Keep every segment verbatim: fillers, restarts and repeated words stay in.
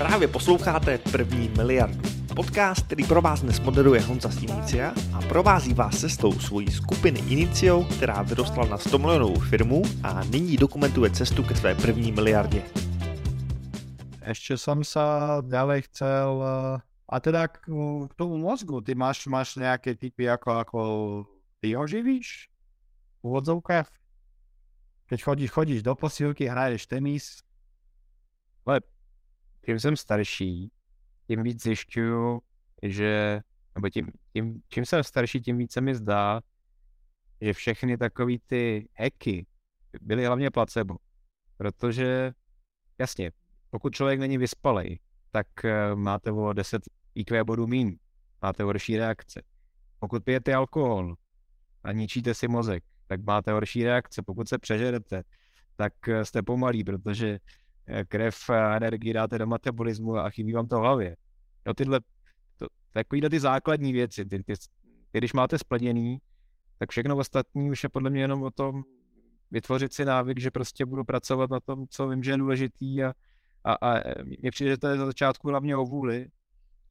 Právě posloucháte První miliardu. Podcast, který pro vás dnes moderuje Honza z Inicia a provází vás cestou svojí skupiny Inicio, která vyrostla na sto milionovou firmu a nyní dokumentuje cestu ke své první miliardě. Ještě jsem se dále chcel... A teda k, k tomu mozgu, ty máš, máš nějaké typy, jako, jako ty ho živíš? V úvodzovkách? Keď chodíš, chodíš do posilky, hraješ tenis? Ale tím jsem starší, tím víc zjišťuju, že, nebo tím, tím, čím jsem starší, tím víc se mi zdá, že všechny takový ty hacky byly hlavně placebo. Protože, jasně, pokud člověk není vyspalej, tak máte o deset í kvé bodů míň, máte horší reakce. Pokud pijete alkohol a ničíte si mozek, tak máte horší reakce. Pokud se přežerete, tak jste pomalí, protože krev a energii dáte do metabolismu a chybí vám to v hlavě. No tyhle, to, takovýhle ty základní věci, ty, ty, když máte splněný, tak všechno ostatní už je podle mě jenom o tom vytvořit si návyk, že prostě budu pracovat na tom, co vím, že je důležitý a A, a mě přijde, že to je za začátku hlavně o vůli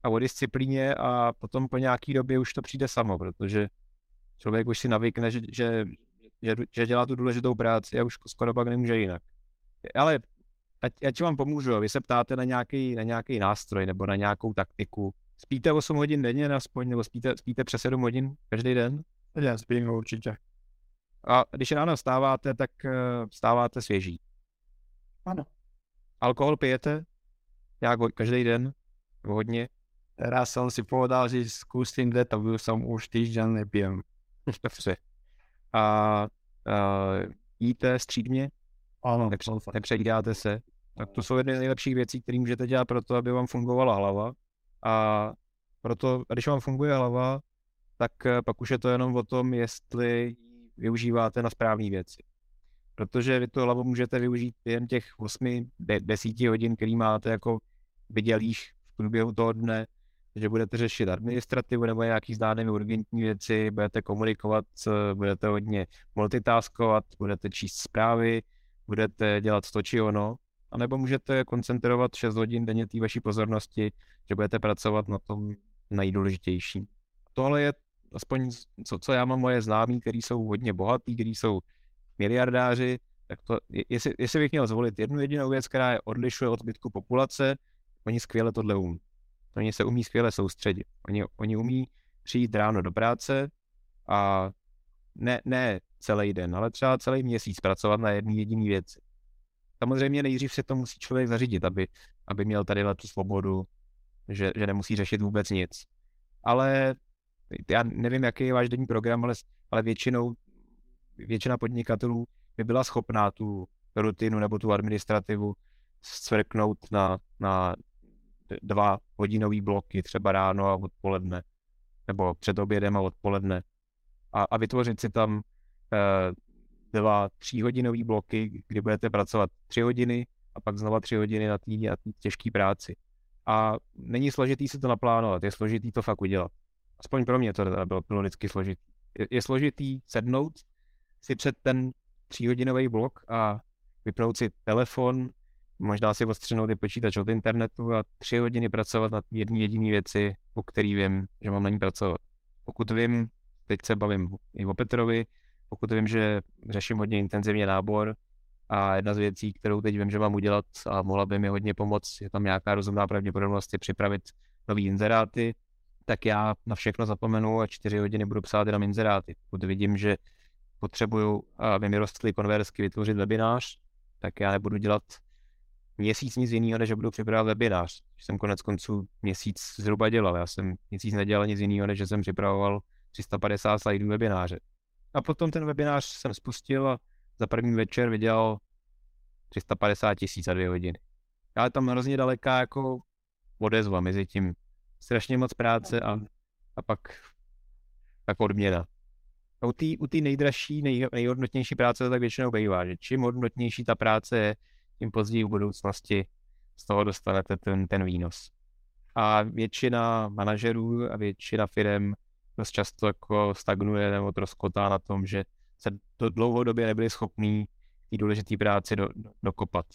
a o disciplíně a potom po nějaký době už to přijde samo, protože člověk už si navykne, že, že, že, že dělá tu důležitou práci a už skoro pak nemůže jinak. Ale já ti vám pomůžu, vy se ptáte na nějaký, na nějaký nástroj nebo na nějakou taktiku. Spíte osm hodin denně aspoň, nebo spíte, spíte přes sedm hodin každý den? Já spím určitě. A když ráno vstáváte, tak vstáváte svěží. Ano. Alkohol pijete? Nějak každý den? Hodně? Teraz jsem si povedal, že zkusím detox, byl jsem už týden nepijem. a, a jíte střídmě? Ano. Nepře- nepředídáte se? Tak to jsou jedny z nejlepších věcí, které můžete dělat pro to, aby vám fungovala hlava. A proto, když vám funguje hlava, tak pak už je to jenom o tom, jestli využíváte na správné věci. Protože vy tu hlavu můžete využít jen těch osm, deset hodin, který máte jako vydělíš v průběhu toho dne, že budete řešit administrativu nebo nějaký zdánlivě urgentní věci, budete komunikovat, budete hodně multitaskovat, budete číst zprávy, budete dělat to či ono, anebo můžete koncentrovat šest hodin denně té vaší pozornosti, že budete pracovat na tom nejdůležitějším. Tohle je aspoň, co, co já mám moje známí, který jsou hodně bohatý, který jsou miliardáři, tak to, jestli, jestli bych měl zvolit jednu jedinou věc, která je odlišuje od zbytku populace, oni skvěle tohle umí. Oni se umí skvěle soustředit. Oni, oni umí přijít ráno do práce a ne, ne celý den, ale třeba celý měsíc pracovat na jedné jediné věci. Samozřejmě nejdřív se to musí člověk zařídit, aby, aby měl tady tu svobodu, že, že nemusí řešit vůbec nic. Ale já nevím, jaký je váš denní program, ale, ale většinou Většina podnikatelů by byla schopná tu rutinu nebo tu administrativu zcvrknout na, na dva hodinový bloky, třeba ráno a odpoledne, nebo před obědem a odpoledne. A, a vytvořit si tam eh, dva tříhodinový bloky, kdy budete pracovat tři hodiny a pak znova tři hodiny na té na těžké práci. A není složitý si to naplánovat, je složitý to fakt udělat. Aspoň pro mě to bylo, bylo vždycky složitý. Je, je složitý sednout si před ten tříhodinový blok a vypnout si telefon, možná si odstřenout i počítač od internetu a tři hodiny pracovat na jedné jediné věci, o který vím, že mám na ní pracovat. Pokud vím, teď se bavím i o Petrovi, pokud vím, že řeším hodně intenzivně nábor a jedna z věcí, kterou teď vím, že mám udělat a mohla by mi hodně pomoct, je tam nějaká rozumná pravděpodobnost připravit nový inzeráty, tak já na všechno zapomenu a čtyři hodiny budu psát jenom inzeráty. Pokud vidím, že potřebuju, aby mi rostly konverzky, vytvořit webinář, tak já nebudu dělat měsíc nic jiného, než budu připravovat webinář. Jsem konec konců měsíc zhruba dělal. Já jsem měsíc nedělal nic jiného, než jsem připravoval tři sta padesát slajdů webináře. A potom ten webinář jsem spustil a za první večer vydělal tři sta padesát tisíc za dvě hodiny. Ale tam hrozně daleká jako odezva mezi tím. Strašně moc práce a, a pak, pak odměna. U té u té nejdražší, nej, nejhodnotnější práce to tak většinou bývá, že čím hodnotnější ta práce je, tím později v budoucnosti z toho dostanete ten, ten výnos. A většina manažerů a většina firem dost často jako stagnuje nebo troskotá na tom, že se to dlouhodobě nebyli schopní té důležité práci do, do, dokopat.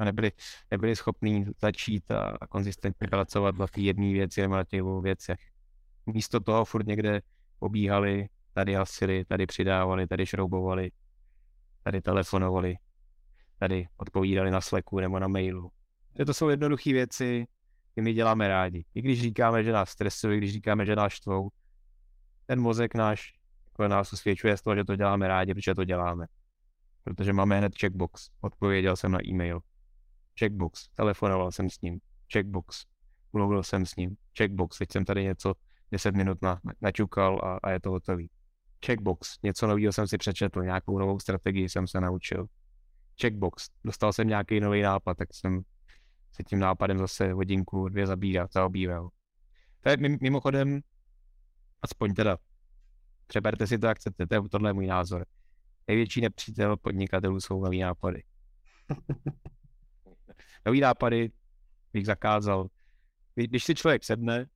a nebyli, nebyli schopní začít a, a konzistentně pracovat na té jedné věci nebo na těch věcech. Místo toho furt někde pobíhali, tady hasili, tady přidávali, tady šroubovali, tady telefonovali, tady odpovídali na Slacku nebo na mailu. To jsou jednoduché věci, které my děláme rádi. I když říkáme, že nás stresují, když říkáme, že nás štvou, ten mozek náš jako nás usvědčuje z toho, že to děláme rádi, protože to děláme. Protože máme hned checkbox. Odpověděl jsem na e-mail. Checkbox. Telefonoval jsem s ním. Checkbox. Mluvil jsem s ním. Checkbox. Teď jsem tady něco deset minut na, načukal a, a je to hotový. Checkbox. Něco nového jsem si přečetl. Nějakou novou strategii jsem se naučil. Checkbox. Dostal jsem nějaký nový nápad, tak jsem se tím nápadem zase hodinku, dvě zabírat, zaobíral. To je mimochodem, aspoň teda, přeberte si to, jak chcete, to je, tohle je můj názor. Největší nepřítel podnikatelů jsou nový nápady. Nový nápady bych zakázal. Když si člověk sedne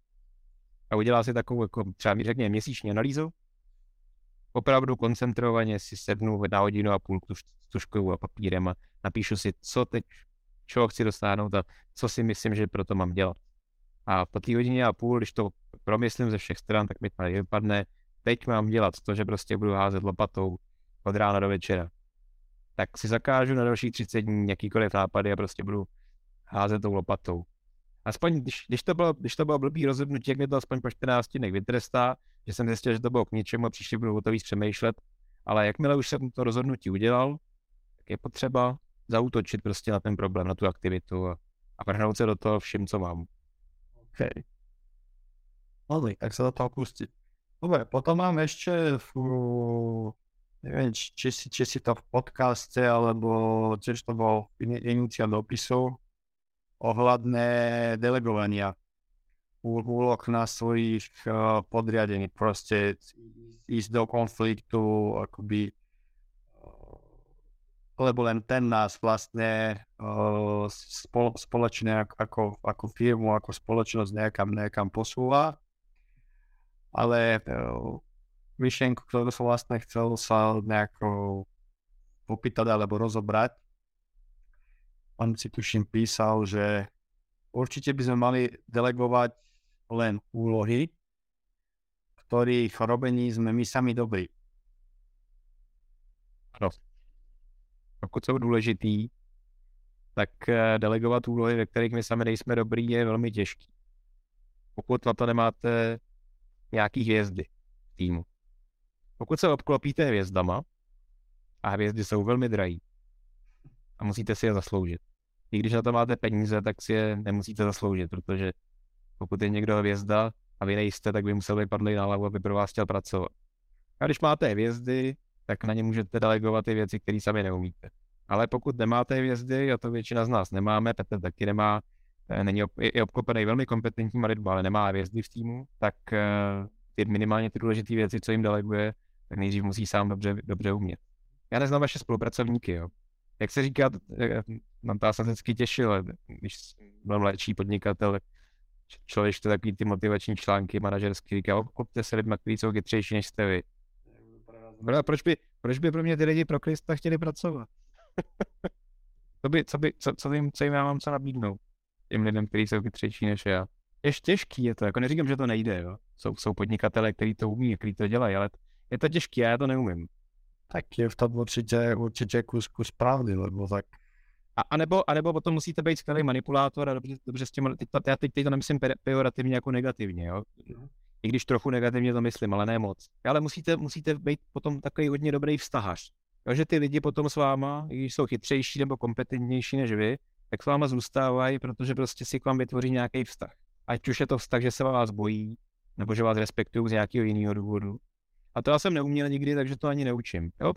a udělá si takovou, jako třeba mi řekněme, měsíční analýzu, opravdu koncentrovaně si sednu na hodinu a půl s tuškou a papírem a napíšu si, co teď, čeho chci dosáhnout a co si myslím, že pro to mám dělat. A po té hodině a půl, když to promyslím ze všech stran, tak mi tady vypadne, teď mám dělat to, že prostě budu házet lopatou od rána do večera. Tak si zakážu na dalších třicet dní jakýkoliv nápady a prostě budu házet tou lopatou. Aspoň, když, když, to bylo, když to bylo blbý rozhodnutí, jak mě to aspoň po čtrnácti dnech vytrestá, že jsem zjistil, že to bylo k ničemu a příště budu o to víc přemýšlet, ale jakmile už jsem to rozhodnutí udělal, tak je potřeba zaútočit prostě na ten problém, na tu aktivitu a, a vrhnout se do toho všem, co mám. OK. Dobrý, tak se do toho pustit. Dobre, potom mám ještě v... Neviem, či, či, či si to v podcaste, alebo tiež to bol Inicio dopisu ohľadné delegovania úloh na svojich uh, podriadených. Proste ísť do konfliktu, akoby, lebo len ten nás vlastne uh, spolo, spoločne ako, ako firmu, ako spoločnosť nejakam, nejakam posúva. Ale... Uh, myšlienku, ktorú som vlastne chcel sa nejako popýtať alebo rozobrať. On si tuším písal, že určite by sme mali delegovať len úlohy, ktorých robení sme my sami dobrí. Ano. Pokud sú dôležitý, tak delegovat úlohy, ve kterých my sami nejsme dobrý, je velmi těžký. Pokud na to nemáte nejaký hviezdy v týmu. Pokud se obklopíte hvězdama, a hvězdy jsou velmi drahé a musíte si je zasloužit. I když na to máte peníze, tak si je nemusíte zasloužit, protože pokud je někdo hvězda a vy nejste, tak by musel být padlý na hlavu, aby pro vás chtěl pracovat. A když máte hvězdy, tak na ně můžete delegovat ty věci, které sami neumíte. Ale pokud nemáte hvězdy, a to většina z nás nemáme, Petr taky nemá, není, je obklopený velmi kompetentníma lidma, ale nemá hvězdy v týmu, tak ty minimálně ty důležité věci, co jim deleguje, tak nejdřív musí sám dobře, dobře umět. Já neznám vaše spolupracovníky, jo. Jak se říká, na to jsem se vždycky těšil, když byl mladší podnikatel, člověk to takový ty motivační články manažerský, říká, obklopte se lidma, kteří jsou chytřejší než jste vy. Proč by, proč by pro mě ty lidi pro Krista chtěli pracovat? co, by, co, by, co, co, jim, co jim já mám co nabídnout těm lidem, kteří jsou chytřejší než já? Ještě těžký je to, jako neříkám, že to nejde, jo. Jsou, jsou podnikatelé, kteří to umí, kteří to dělají, ale je to těžké, já to neumím. Tak je v tom určitě, určitě kus, kus pravdy, nebo tak. A, a, nebo, a nebo potom musíte být skvělý manipulátor a dobře, dobře s těmi, teď, já teď, teď to nemyslím pejorativně jako negativně, jo. I když trochu negativně to myslím, ale ne moc. Ale musíte, musíte být potom takový hodně dobrý vztahař. Jo, že ty lidi potom s váma, i když jsou chytřejší nebo kompetentnější než vy, tak s váma zůstávají, protože prostě si k vám vytvoří nějaký vztah. Ať už je to vztah, že se vás bojí, nebo že vás respektují z nějakého jiného důvodu. A to já jsem neuměl nikdy, takže to ani neučím. Jo?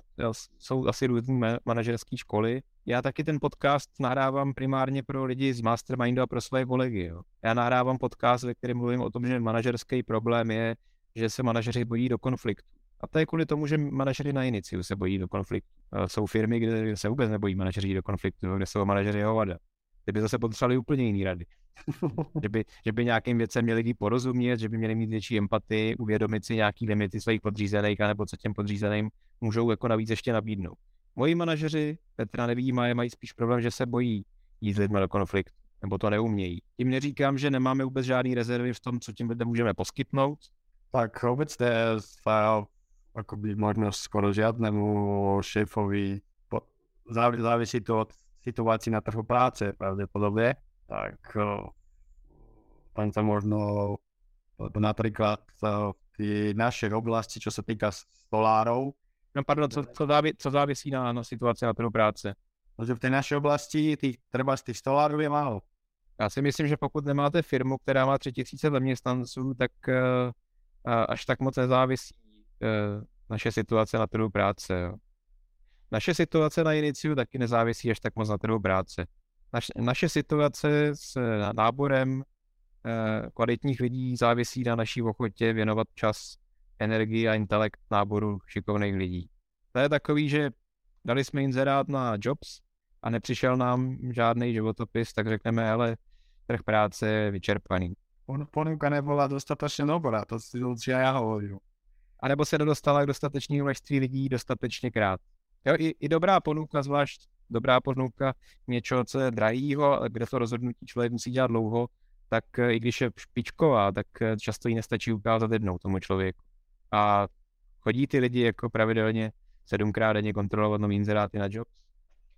Jsou asi různé manažerské školy. Já taky ten podcast nahrávám primárně pro lidi z Mastermindu a pro své kolegy. Jo? Já nahrávám podcast, ve kterém mluvím o tom, že manažerský problém je, že se manažeři bojí do konfliktu. A to je kvůli tomu, že manažeři na Iniciu se bojí do konfliktu. Jsou firmy, kde se vůbec nebojí manažeři do konfliktu, kde jsou manažeři hovada. Ty by zase potřebovali úplně jiný rady. Že by, že by nějakým věcem měli lidi porozumět, že by měli mít větší empatii, uvědomit si nějaký limity svých podřízených, anebo co těm podřízeným můžou jako navíc ještě nabídnout. Moji manažeři, Petra nevidí, mají spíš problém, že se bojí jít s lidmi do konfliktu, nebo to neumějí. Tím neříkám, že nemáme vůbec žádný rezervy v tom, co tím lidem můžeme poskytnout. Tak vůbec ne, akoby možnost skoro žiadnemu šéfovi, závisí to od situácií na trhu práce pravdepodobne, tak tam sa možno napríklad tie naše oblasti, čo sa týka stolárov. No pardon, co, co, závi, co závisí na, na situácii na trhu práce? Protože v té naší oblasti tých, třeba z těch stolárů je málo. Já si myslím, že pokud nemáte firmu, která má tři tisíce zaměstnanců, tak uh, až tak moc nezávisí uh, naše situace na trhu práce. Jo. Naše situace na Iniciu taky nezávisí až tak moc na trhu práce. Naš, naše situace s náborem uh, kvalitních lidí závisí na naší ochotě věnovat čas, energii a intelekt náboru šikovných lidí. To je takový, že dali jsme inzerát na jobs a nepřišel nám žádný životopis, tak řekneme, ale trh práce je vyčerpaný. Ponuka nebyla dostatečně dobrá, to si dobře já hovorím. A nebo se nedostala k dostatečnému množství lidí dostatečně krát. Jo, i, i dobrá ponuka, zvlášť dobrá ponuka něčeho, co je drahýho, kde to rozhodnutí člověk musí dělat dlouho, tak i když je špičková, tak často jí nestačí ukázat jednou tomu člověku. A chodí ty lidi jako pravidelně sedmkrát denně kontrolovat nový inzeráty na jobs.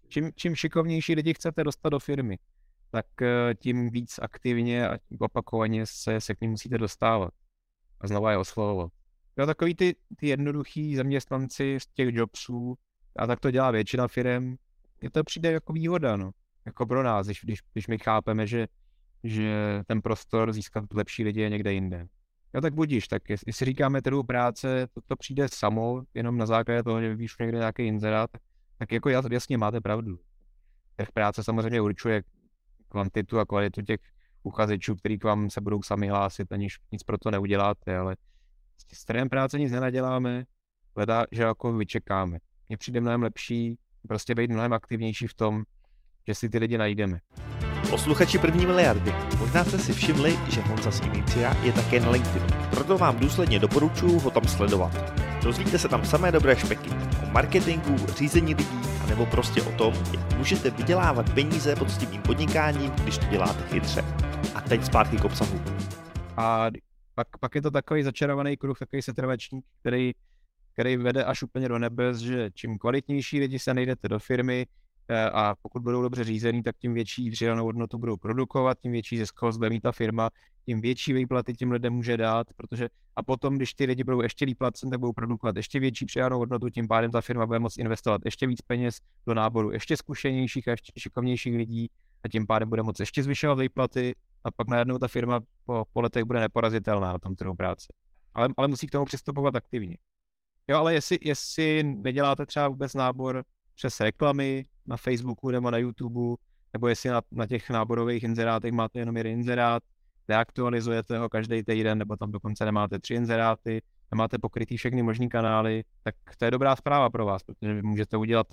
Čím, čím šikovnější lidi chcete dostat do firmy, tak tím víc aktivně a opakovaně se, se k ním musíte dostávat a znova je oslovovat. No, takový ty, ty jednoduchý zaměstnanci z těch jobsů, a tak to dělá většina firem, je to přijde jako výhoda, no. Jako pro nás, když, když my chápeme, že, že ten prostor získat lepší lidi je někde jinde. Jo, tak budíš, tak jestli říkáme trhu práce, to, to přijde samo, jenom na základě toho, že vyvíš někde nějaký inzerát, tak jako jasně máte pravdu. Trh práce samozřejmě určuje kvantitu a kvalitu těch uchazečů, který k vám se budou sami hlásit, aniž nic pro to neuděláte, ale s trhem práce nic nenaděláme, hledá, že jako vyčekáme. Mně přijde mnohem lepší prostě být mnohem aktivnější v tom, že si ty lidi najdeme. Posluchači první miliardy, možná jste si všimli, že Honza z Inicia je také na LinkedInu, proto vám důsledně doporučuji ho tam sledovat. Dozvíte se tam samé dobré špeky o marketingu, řízení lidí, anebo prostě o tom, jak můžete vydělávat peníze poctivým podnikáním, když to děláte chytře. A teď zpátky k obsahu. A pak, pak je to takový začarovaný kruh, takový setrvačník, který, který vede až úplně do nebes, že čím kvalitnější lidi se najdete do firmy, a pokud budou dobře řízený, tak tím větší přidanou hodnotu budou produkovat, tím větší ziskovost bude mít ta firma, tím větší výplaty tím lidem může dát, protože a potom, když ty lidi budou ještě líp placen, tak budou produkovat ještě větší přidanou hodnotu, tím pádem ta firma bude moct investovat ještě víc peněz do náboru ještě zkušenějších a ještě šikovnějších lidí a tím pádem bude moct ještě zvyšovat výplaty a pak najednou ta firma po, po letech bude neporazitelná na tom trhu práce. Ale, ale musí k tomu přistupovat aktivně. Jo, ale jestli, jestli neděláte třeba vůbec nábor přes reklamy na Facebooku nebo na YouTube, nebo jestli na, na těch náborových inzerátech máte jenom jeden inzerát, deaktualizujete ho každý týden, nebo tam dokonce nemáte tři inzeráty, nemáte pokrytý všechny možný kanály, tak to je dobrá zpráva pro vás, protože vy můžete udělat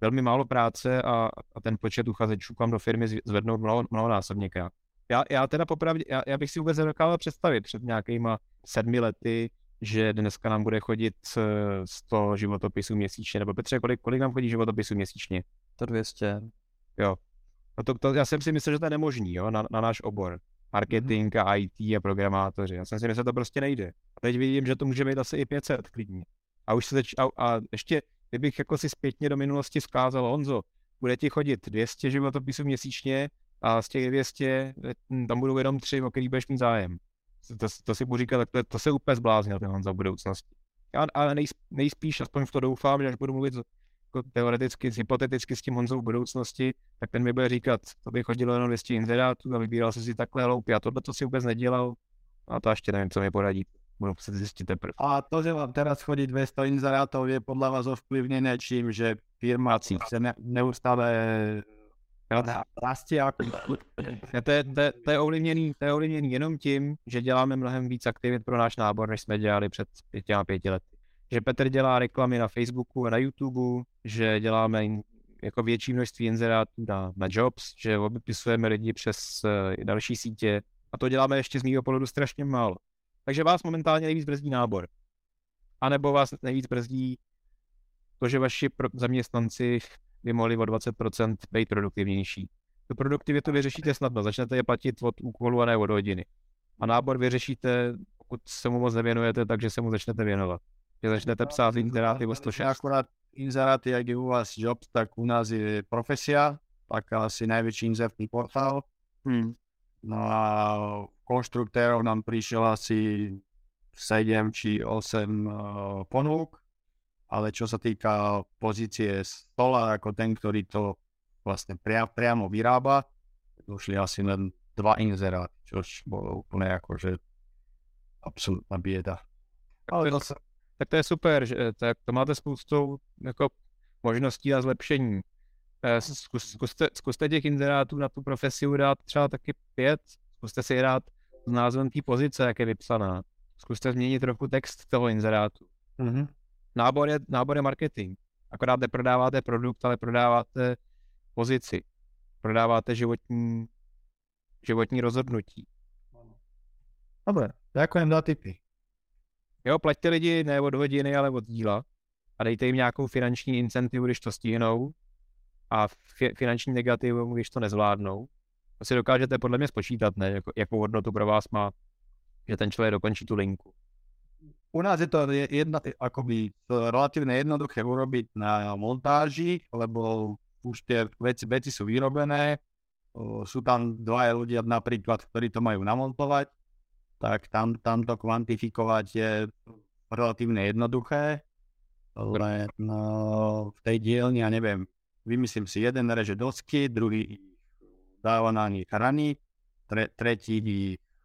velmi málo práce a, a ten počet uchazečů vám do firmy zvednout mnoho, mnohonásobně krát. Já, já teda popravdě, já, já bych si vůbec nedokázal představit před nějakýma sedmi lety, že dneska nám bude chodit sto životopisů měsíčně, nebo Petře, kolik, kolik nám chodí životopisů měsíčně? To dvě stě. Jo. No to, to, já jsem si myslel, že to je nemožný, jo, na, na náš obor. Marketing a í té a programátoři. Já jsem si myslel, že to prostě nejde. A teď vidím, že to může být asi i pět set klidně. A už se teď, a, a ještě, kdybych jako si zpětně do minulosti vzkázal, Honzo, bude ti chodit dvě stě životopisů měsíčně a z těch dvě stě tam budou jenom tři, o který budeš mít zájem. To, to si budu říkat, to, to se úplně zbláznil ten Honza v budoucnosti. Já ale nejspíš, nejspíš, aspoň v to doufám, že až budu mluvit jako teoreticky, hypoteticky s tím Honzou v budoucnosti, tak ten mi bude říkat, to by chodilo jenom dvě stě inzerátů a vybíral jsem si takhle hloupě a tohle to si vůbec nedělal a to ještě nevím, co mi poradí, budu se zjistit teprve. A to, že vám teraz chodí dvě stě inzerátů, je podle vás ovplyvněné čím, že firma se ne, neustále... To je, to, je, to, je ovlivněný, to je ovlivněný jenom tím, že děláme mnohem víc aktivit pro náš nábor, než jsme dělali před pěti a pěti lety. Že Petr dělá reklamy na Facebooku a na YouTube, že děláme jako větší množství inzerátů na, na jobs, že obepisujeme lidi přes uh, další sítě a to děláme ještě z mýho pohledu strašně málo. Takže vás momentálně nejvíc brzdí nábor. A nebo vás nejvíc brzdí to, že vaši pro- zaměstnanci by mohli o dvacet procent být produktivnější. Tu produktivitu vyřešíte snadno, začnete je platit od úkolu a ne od hodiny. A nábor vyřešíte, pokud se mu moc nevěnujete, takže se mu začnete věnovat. Že začnete psát inzeráty o sto šest. Akorát inzeráty, jak je u vás jobs, tak u nás je profesia, tak asi největší inzertní portál. Hmm. No a konstruktérov nám přišel asi sedm či osm uh, ponúk, ale čo sa týka pozície stola, ako ten, ktorý to vlastne pria, priamo vyrába, došli asi len dva inzeráty, čož bolo úplne akože absolútna bieda. Ale tak, to, tak to je super, že tak to máte spoustu jako možností na zlepšení. Zkus, zkuste, zkuste těch inzerátů na tu profesi dát třeba taky pět, zkuste si dát s názvem té pozice, jak je vypsaná. Zkuste změnit trochu text toho inzerátu. Mm-hmm. Nábor, je, nábor je marketing. Akorát neprodáváte produkt, ale prodáváte pozici. Prodáváte životní, životní rozhodnutí. Dobre, ďakujem za tipy. Jo, plaťte lidi ne od hodiny, ale od díla. A dejte jim nějakou finanční incentivu, když to stihnou. A fi- finanční negativu, když to nezvládnou. To si dokážete podle mě spočítat, ne? Jako, jakou hodnotu pro vás má, že ten člověk dokončí tu linku. U nás je to jedna, akoby, relatívne jednoduché urobiť na montáži, lebo už tie veci, veci sú vyrobené, sú tam dvaja ľudia napríklad, ktorí to majú namontovať, tak tam, tam to kvantifikovať je relatívne jednoduché, len no, v tej dielni, ja neviem, vymyslím si, jeden reže dosky, druhý dáva na nich rany, tre, tretí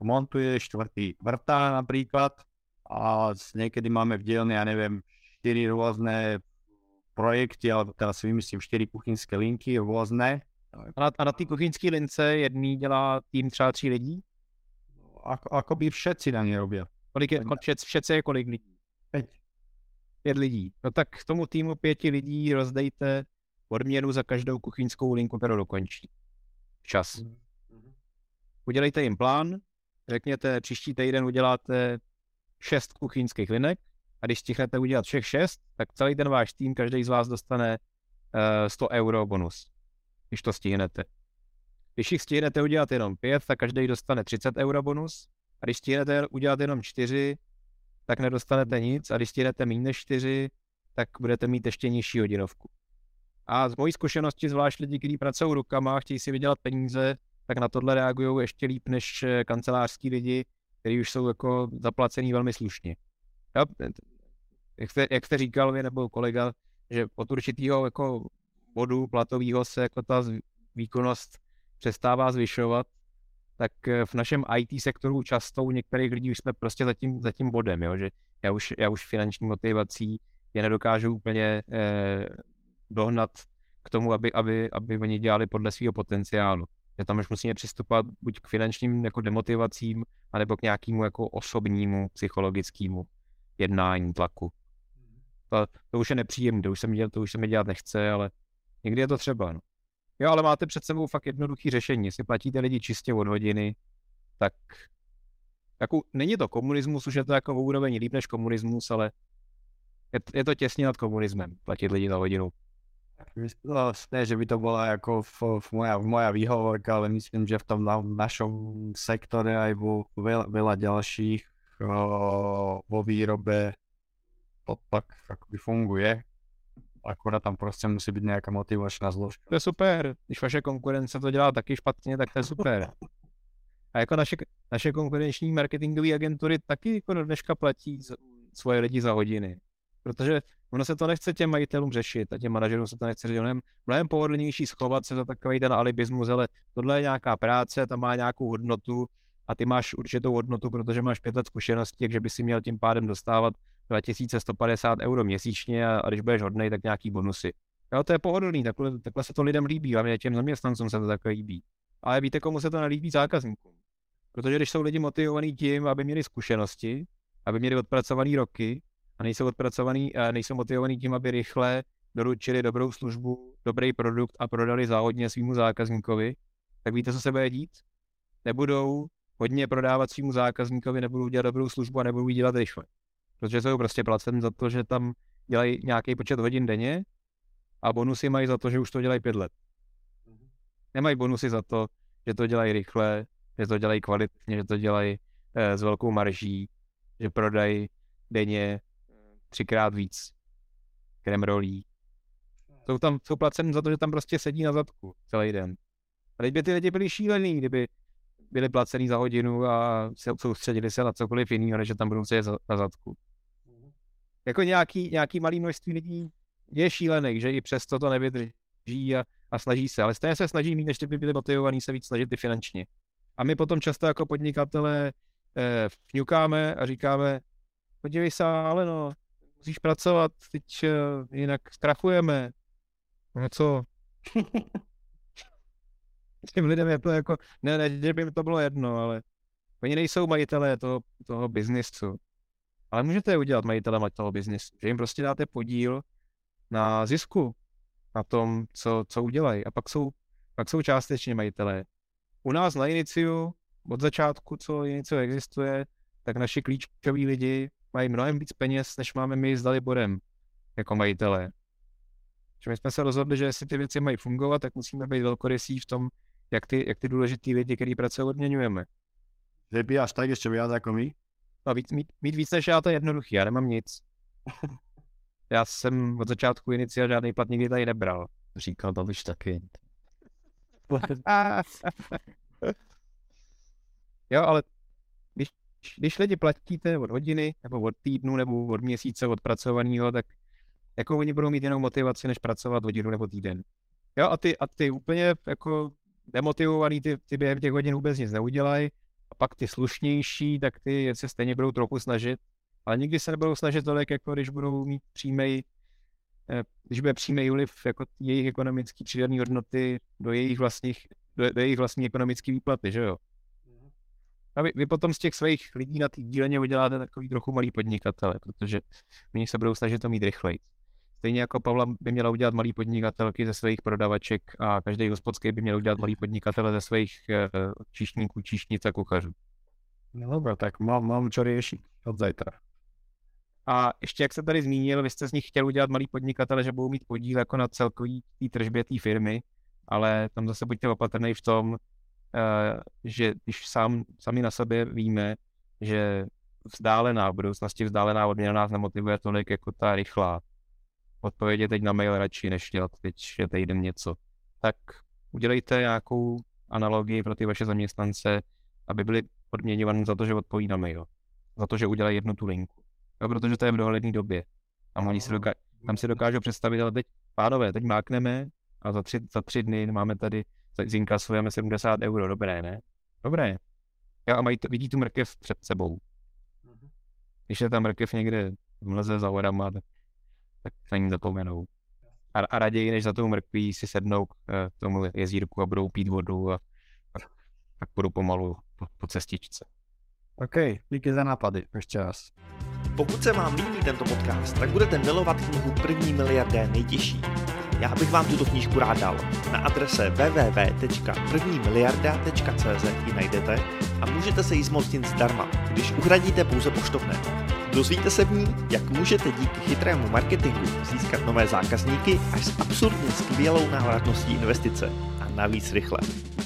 montuje, štvrtý vrtá napríklad, a niekedy máme v dielni, ja neviem, štyri rôzne projekty, ale teraz si vymyslím štyri kuchynské linky rôzne. A na, a na tý kuchynský lince jedný dělá tým třeba tří lidí? Ako, ako by všetci na ně robia. Kolik je, všet, všetci je kolik lidí? Pět. Pět lidí. No tak k tomu týmu pěti lidí rozdejte odměnu za každou kuchyňskou linku, kterou dokončí. Čas. Udělejte jim plán, řekněte, příští týden uděláte šest kuchyňských linek a když stichnete udělat všech šest, tak celý ten váš tým, každý z vás dostane uh, sto euro bonus, když to stihnete. Když jich stihnete udělat jenom pět, tak každý dostane třicet euro bonus a když stihnete udělat jenom čtyři, tak nedostanete nic a když stihnete méně než čtyři, tak budete mít ještě nižší hodinovku. A z mojí zkušenosti, zvlášť lidi, kteří pracují rukama a chtějí si vydělat peníze, tak na tohle reagují ještě líp než kancelářský lidi, který už jsou jako zaplacený velmi slušně. Jo? Jak, jste, jak jste říkal vy nebo kolega, že od určitýho jako bodu platového se jako ta výkonnost přestává zvyšovat, tak v našem í té sektoru často u některých lidí už jsme prostě za tím, za tím bodem, jo? Že já už, já už finanční motivací je nedokážu úplně eh, dohnat k tomu, aby, aby, aby oni dělali podle svého potenciálu. Že tam už musíme přistupovat buď k finančním jako demotivacím, anebo k nějakému jako osobnímu, psychologickému jednání, tlaku. To, to už je nepříjemné, to už se mi dělat, to už se mi dělat nechce, ale někdy je to třeba. No. Jo, ale máte před sebou fakt jednoduché řešení. Jestli platíte lidi čistě od hodiny, tak jako, není to komunismus, už je to jako v úroveň líp než komunismus, ale je, je to těsně nad komunismem, platit lidi na hodinu. Ne, že by to bola ako v, v moja, moja výhovorka, ale myslím, že v tom na, našom sektore aj vo veľa, veľa ďalších o, vo výrobe to tak akoby funguje. Akorát tam proste musí byť nejaká motivačná zložka. To je super, když vaše konkurence to dělá taky špatně, tak to je super. A jako naše, naše konkurenční marketingové agentury taky jako do dneška platí z, svoje lidi za hodiny. Protože ono se to nechce těm majitelům řešit a těm manažerům se to nechce řešit. Mnohem, mnohem pohodlnější schovat se za takový ten alibismus, ale tohle je nějaká práce, tam má nějakou hodnotu a ty máš určitou hodnotu, protože máš pět let zkušeností, takže by si měl tím pádem dostávat dva tisíce sto padesát euro měsíčně a, a když budeš hodnej, tak nějaký bonusy. Jo, to je pohodlný, takhle, takhle se to lidem líbí a mě těm zaměstnancům se to tak líbí. Ale víte, komu se to nelíbí? Zákazníkům. Protože když jsou lidi motivovaní tím, aby měli zkušenosti, aby měli odpracovaný roky, a nejsou odpracovaný, nejsou motivovaný tím, aby rychle doručili dobrou službu, dobrý produkt a prodali záhodně svýmu zákazníkovi, tak víte, co se bude dít? Nebudou hodně prodávat svýmu zákazníkovi, nebudou dělat dobrou službu a nebudou ji dělat rychle. Protože jsou prostě placen za to, že tam dělají nějaký počet hodin denně a bonusy mají za to, že už to dělají pět let. nemají bonusy za to, že to dělají rychle, že to dělají kvalitně, že to dělají eh, s velkou marží, že prodají denně třikrát víc kremrolí. Jsou tam, jsou placeni za to, že tam prostě sedí na zadku celý den. A teď by ty lidi byli šílený, kdyby byli placený za hodinu a se soustředili se na cokoliv jiného, než že tam budou sedět na zadku. Jako nějaký, nějaký malý množství lidí je šílených, že i přesto to nevydrží a, a snaží se, ale stejně se snaží mít, než by byli motivovaný se víc snažit i finančně. A my potom často jako podnikatelé eh, vňukáme a říkáme, podívej se, ale no, musíš pracovat, teď eh, jinak zkrachujeme. No co? Těm lidem je to jako, ne, ne, že by mi to bylo jedno, ale oni nejsou majitelé toho, toho biznisu. Ale můžete je udělat majitelem toho biznisu, že jim prostě dáte podíl na zisku, na tom, co, co udělají. A pak jsou, pak jsou částečně majitelé. U nás na Iniciu, od začátku, co Inicio existuje, tak naši klíčoví lidi mají mnohem víc peněz, než máme my s Daliborem jako majitelé. Že my jsme se rozhodli, že jestli ty věci mají fungovat, tak musíme být velkorysí v tom, jak ty, jak ty důležitý lidi, který pracují, odměňujeme. Že by až tak ještě vyjádř jako my? No víc, mít, mít víc než já, to je jednoduchý, já nemám nic. Já jsem od začátku Inicia žádný plat nikdy tady nebral. Říkal Babiš taky. Jo, ale když, když lidi platíte od hodiny, nebo od týdnu, nebo od měsíce odpracovaného, tak jako oni budou mít jinou motivaci, než pracovat hodinu nebo týden. Jo, a ty, a ty úplně jako demotivovaný, ty, ty během těch hodin vůbec nic neudělají. A pak ty slušnější, tak ty se stejně budou trochu snažit, ale nikdy se nebudou snažit tolik, jako když budou mít přímý, když bude přímý vliv jako jejich ekonomické přidané hodnoty do jejich vlastních, do, do jejich vlastní ekonomické výplaty, že jo? A vy, vy potom z těch svých lidí na té díleně uděláte takový trochu malý podnikatele, protože oni se budou snažit to mít rychleji. Stejně jako Pavla by měla udělat malý podnikatelky ze svých prodavaček a každý hospodský by měl udělat malý podnikatele ze svých uh, číšníků, číšnic a kuchařů. No dobro, tak mám, mám čo řešit od zajtra. A ještě jak se tady zmínil, vy jste z nich chtěli udělat malý podnikatele, že budou mít podíl jako na celkový té tržbě té firmy, ale tam zase buďte opatrnej v tom, uh, že když sám, sami na sobě víme, že vzdálená v budoucnosti vzdálená odměna nás nemotivuje tolik jako ta rychlá. Odpovědět teď na mail radši, než dělat teď týden něco. Tak udělejte nějakou analogii pro ty vaše zaměstnance, aby byli odměňovaní za to, že odpoví na mail. Za to, že udělají jednu tu linku. Jo, protože to je v dohledné době. Tam, oni si doká- tam si dokážou představit, ale teď, pánové, teď mákneme a za tři, za tři dny máme tady, zinkasujeme sedmdesát euro, dobré, ne? Dobré. Jo, a mají to, vidí tu mrkev před sebou. Když je ta mrkev někde vleze za horama, tak na ní zapomenou. A, a raději, než za tou mrkví, si sednou k eh, tomu jezírku a budou pít vodu a tak budou pomalu po, po cestičce. OK, díky za nápady, ještě raz. Pokud se vám líbí tento podcast, tak budete milovat knihu První miliardér nejtěžší. Já bych vám tuto knížku rád dal. Na adrese w w w tečka první miliarda tečka c z ji najdete a můžete se jí zmocnit zdarma, když uhradíte pouze poštovné. Dozvíte se v ní, jak můžete díky chytrému marketingu získat nové zákazníky až s absurdně skvělou návratností investice a navíc rychle.